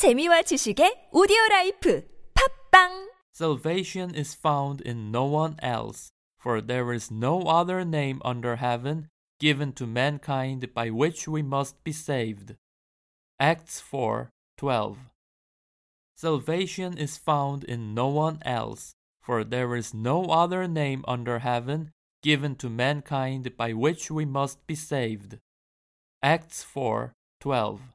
재미와 지식의 오디오라이프 팟빵. Salvation is found in no one else, for there is no other name under heaven given to mankind by which we must be saved. Acts 4:12. Salvation is found in no one else, for there is no other name under heaven given to mankind by which we must be saved. Acts 4:12.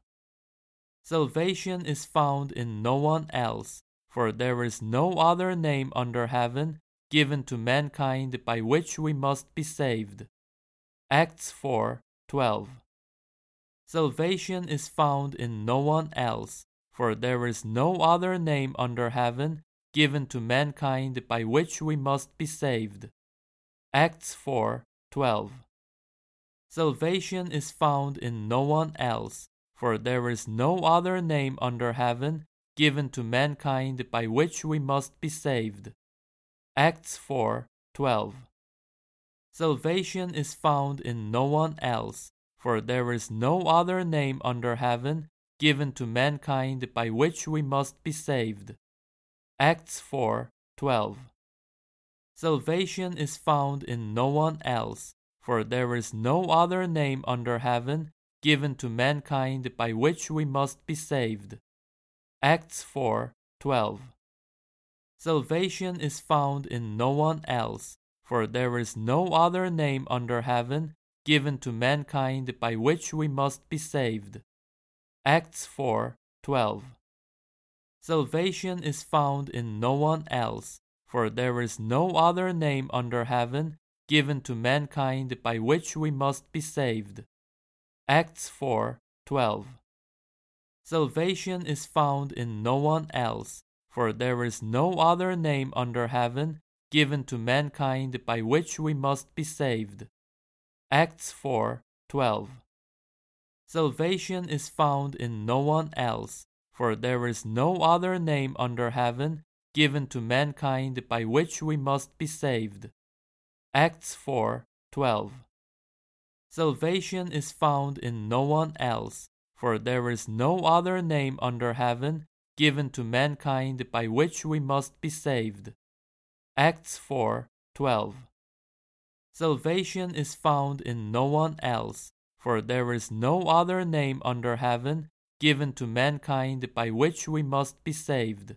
Salvation is found in no one else, for there is no other name under heaven given to mankind by which we must be saved. Acts 4:12. Salvation is found in no one else, for there is no other name under heaven given to mankind by which we must be saved. Acts 4:12. Salvation is found in no one else, for there is no other name under heaven given to mankind by which we must be saved. Acts 4:12. Salvation is found in no one else, for there is no other name under heaven given to mankind by which we must be saved. Acts 4:12. Salvation is found in no one else, for there is no other name under heaven given to mankind by which we must be saved. Acts 4:12. Salvation is found in no one else, for there is no other name under heaven given to mankind by which we must be saved. Acts 4:12. Salvation is found in no one else, for there is no other name under heaven given to mankind by which we must be saved. Acts 4:12. Salvation is found in no one else, for there is no other name under heaven given to mankind by which we must be saved. Acts 4:12. Salvation is found in no one else, for there is no other name under heaven given to mankind by which we must be saved. Acts 4:12. Salvation is found in no one else, for there is no other name under heaven given to mankind by which we must be saved. Acts 4:12. Salvation is found in no one else, for there is no other name under heaven given to mankind by which we must be saved.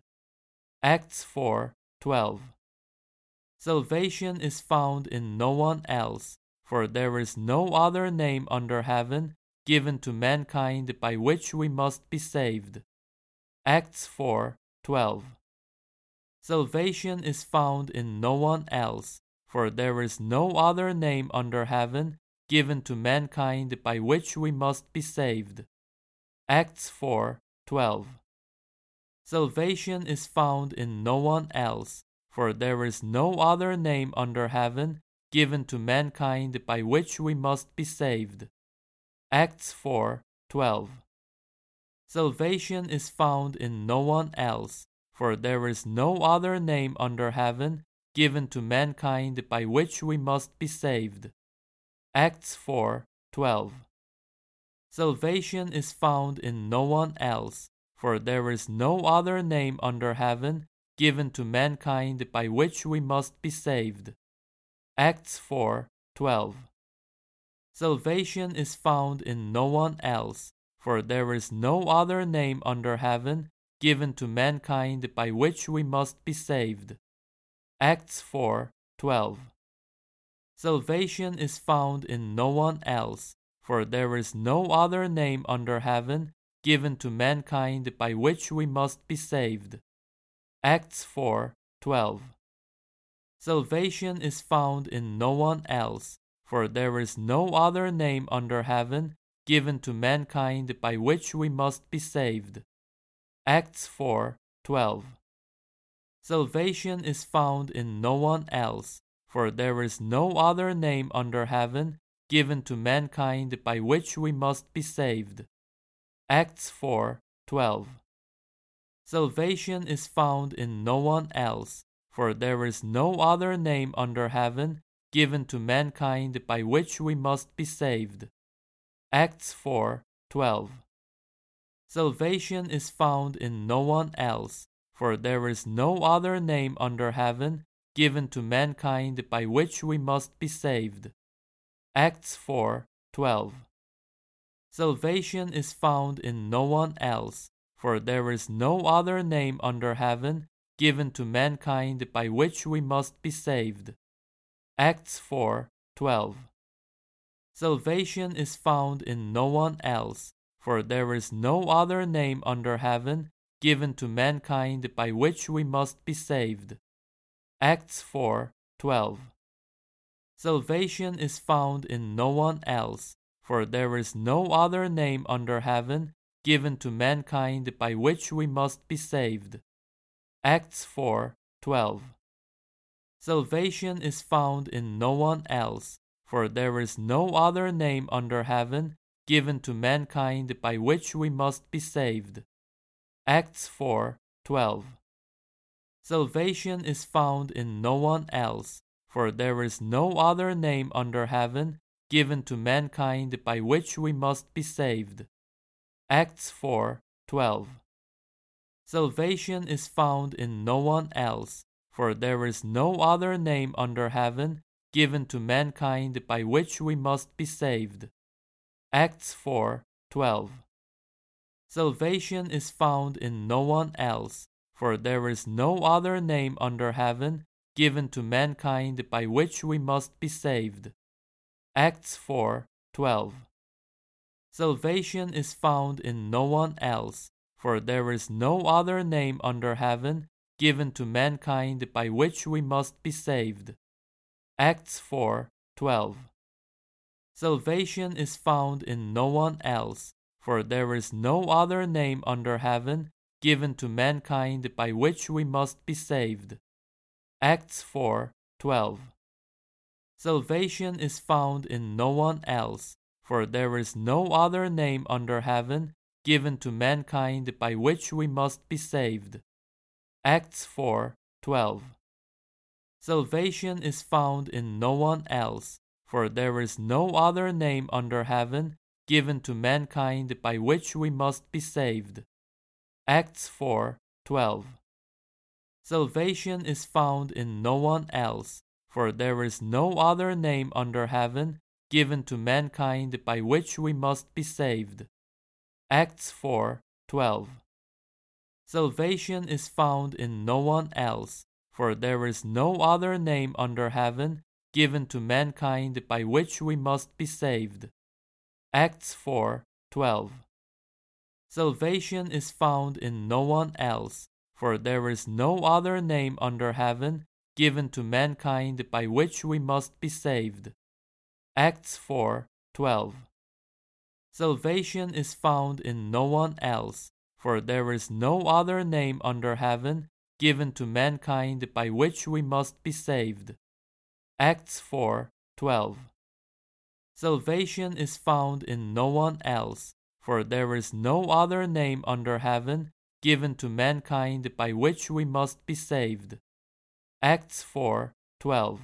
Acts 4:12. Salvation is found in no one else, for there is no other name under heaven given to mankind by which we must be saved. Acts 4:12. Salvation is found in no one else, for there is no other name under heaven given to mankind by which we must be saved. Acts 4:12. Salvation is found in no one else, for there is no other name under heaven given to mankind by which we must be saved. Acts 4:12. Salvation is found in no one else, for there is no other name under heaven given to mankind by which we must be saved. Acts 4:12. Salvation is found in no one else, for there is no other name under heaven given to mankind by which we must be saved. Acts 4:12. Salvation is found in no one else, for there is no other name under heaven given to mankind by which we must be saved. Acts 4:12. Salvation is found in no one else, for there is no other name under heaven given to mankind by which we must be saved. Acts 4:12. Salvation is found in no one else, for there is no other name under heaven given to mankind by which we must be saved. Acts 4:12. Salvation is found in no one else, for there is no other name under heaven given to mankind by which we must be saved. Acts 4:12. Salvation is found in no one else, for there is no other name under heaven given to mankind by which we must be saved. Acts 4:12. Salvation is found in no one else, for there is no other name under heaven given to mankind by which we must be saved. Acts 4:12. Salvation is found in no one else, for there is no other name under heaven given to mankind by which we must be saved. Acts 4:12. Salvation is found in no one else, for there is no other name under heaven given to mankind by which we must be saved. Acts 4:12. Salvation is found in no one else, for there is no other name under heaven given to mankind by which we must be saved. Acts 4:12. Salvation is found in no one else, for there is no other name under heaven given to mankind by which we must be saved. Acts 4:12. Salvation is found in no one else, for there is no other name under heaven given to mankind by which we must be saved. Acts 4:12. Salvation is found in no one else, for there is no other name under heaven given to mankind by which we must be saved. Acts 4:12. Salvation is found in no one else, for there is no other name under heaven given to mankind by which we must be saved. Acts 4:12. Salvation is found in no one else, for there is no other name under heaven given to mankind by which we must be saved. Acts 4:12. Salvation is found in no one else, for there is no other name under heaven given to mankind by which we must be saved. Acts 4:12. Salvation is found in no one else, for there is no other name under heaven given to mankind by which we must be saved. Acts 4:12. Salvation is found in no one else, for there is no other name under heaven given to mankind by which we must be saved. Acts 4:12. Salvation is found in no one else, for there is no other name under heaven given to mankind by which we must be saved. Acts 4:12. Salvation is found in no one else, for there is no other name under heaven given to mankind by which we must be saved. Acts 4:12. Salvation is found in no one else, for there is no other name under heaven given to mankind by which we must be saved. Acts 4:12. Salvation is found in no one else, for there is no other name under heaven given to mankind by which we must be saved. Acts 4:12. Salvation is found in no one else, for there is no other name under heaven given to mankind by which we must be saved. Acts 4:12.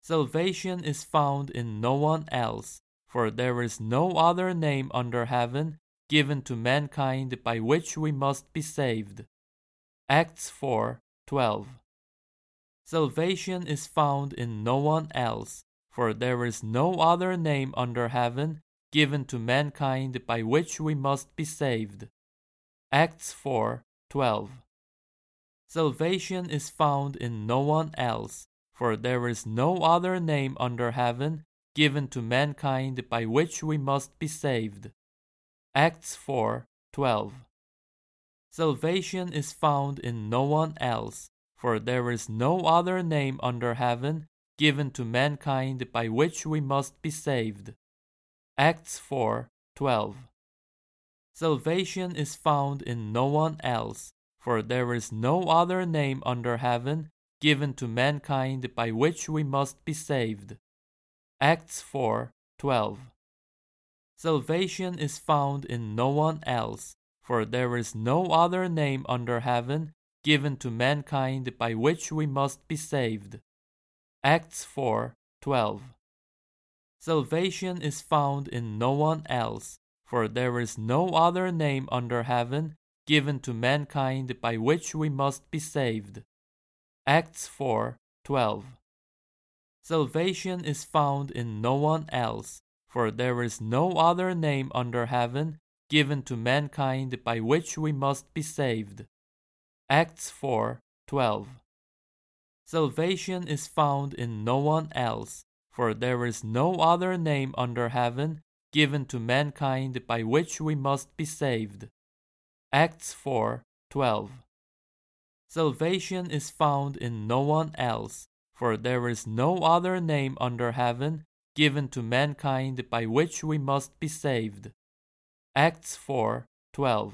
Salvation is found in no one else, for there is no other name under heaven given to mankind by which we must be saved. Acts 4:12. Salvation is found in no one else, for there is no other name under heaven given to mankind by which we must be saved. Acts 4:12. Salvation is found in no one else, for there is no other name under heaven given to mankind by which we must be saved. Acts 4:12. Salvation is found in no one else, for there is no other name under heaven given to mankind by which we must be saved. Acts 4:12. Salvation is found in no one else, for there is no other name under heaven given to mankind by which we must be saved. Acts 4:12. Salvation is found in no one else, for there is no other name under heaven given to mankind by which we must be saved. Acts 4:12. Salvation is found in no one else, for there is no other name under heaven given to mankind by which we must be saved. Acts 4:12. Salvation is found in no one else, for there is no other name under heaven given to mankind by which we must be saved. Acts 4:12. Salvation is found in no one else, for there is no other name under heaven given to mankind by which we must be saved. Acts 4:12. Salvation is found in no one else, for there is no other name under heaven given to mankind by which we must be saved. Acts 4:12.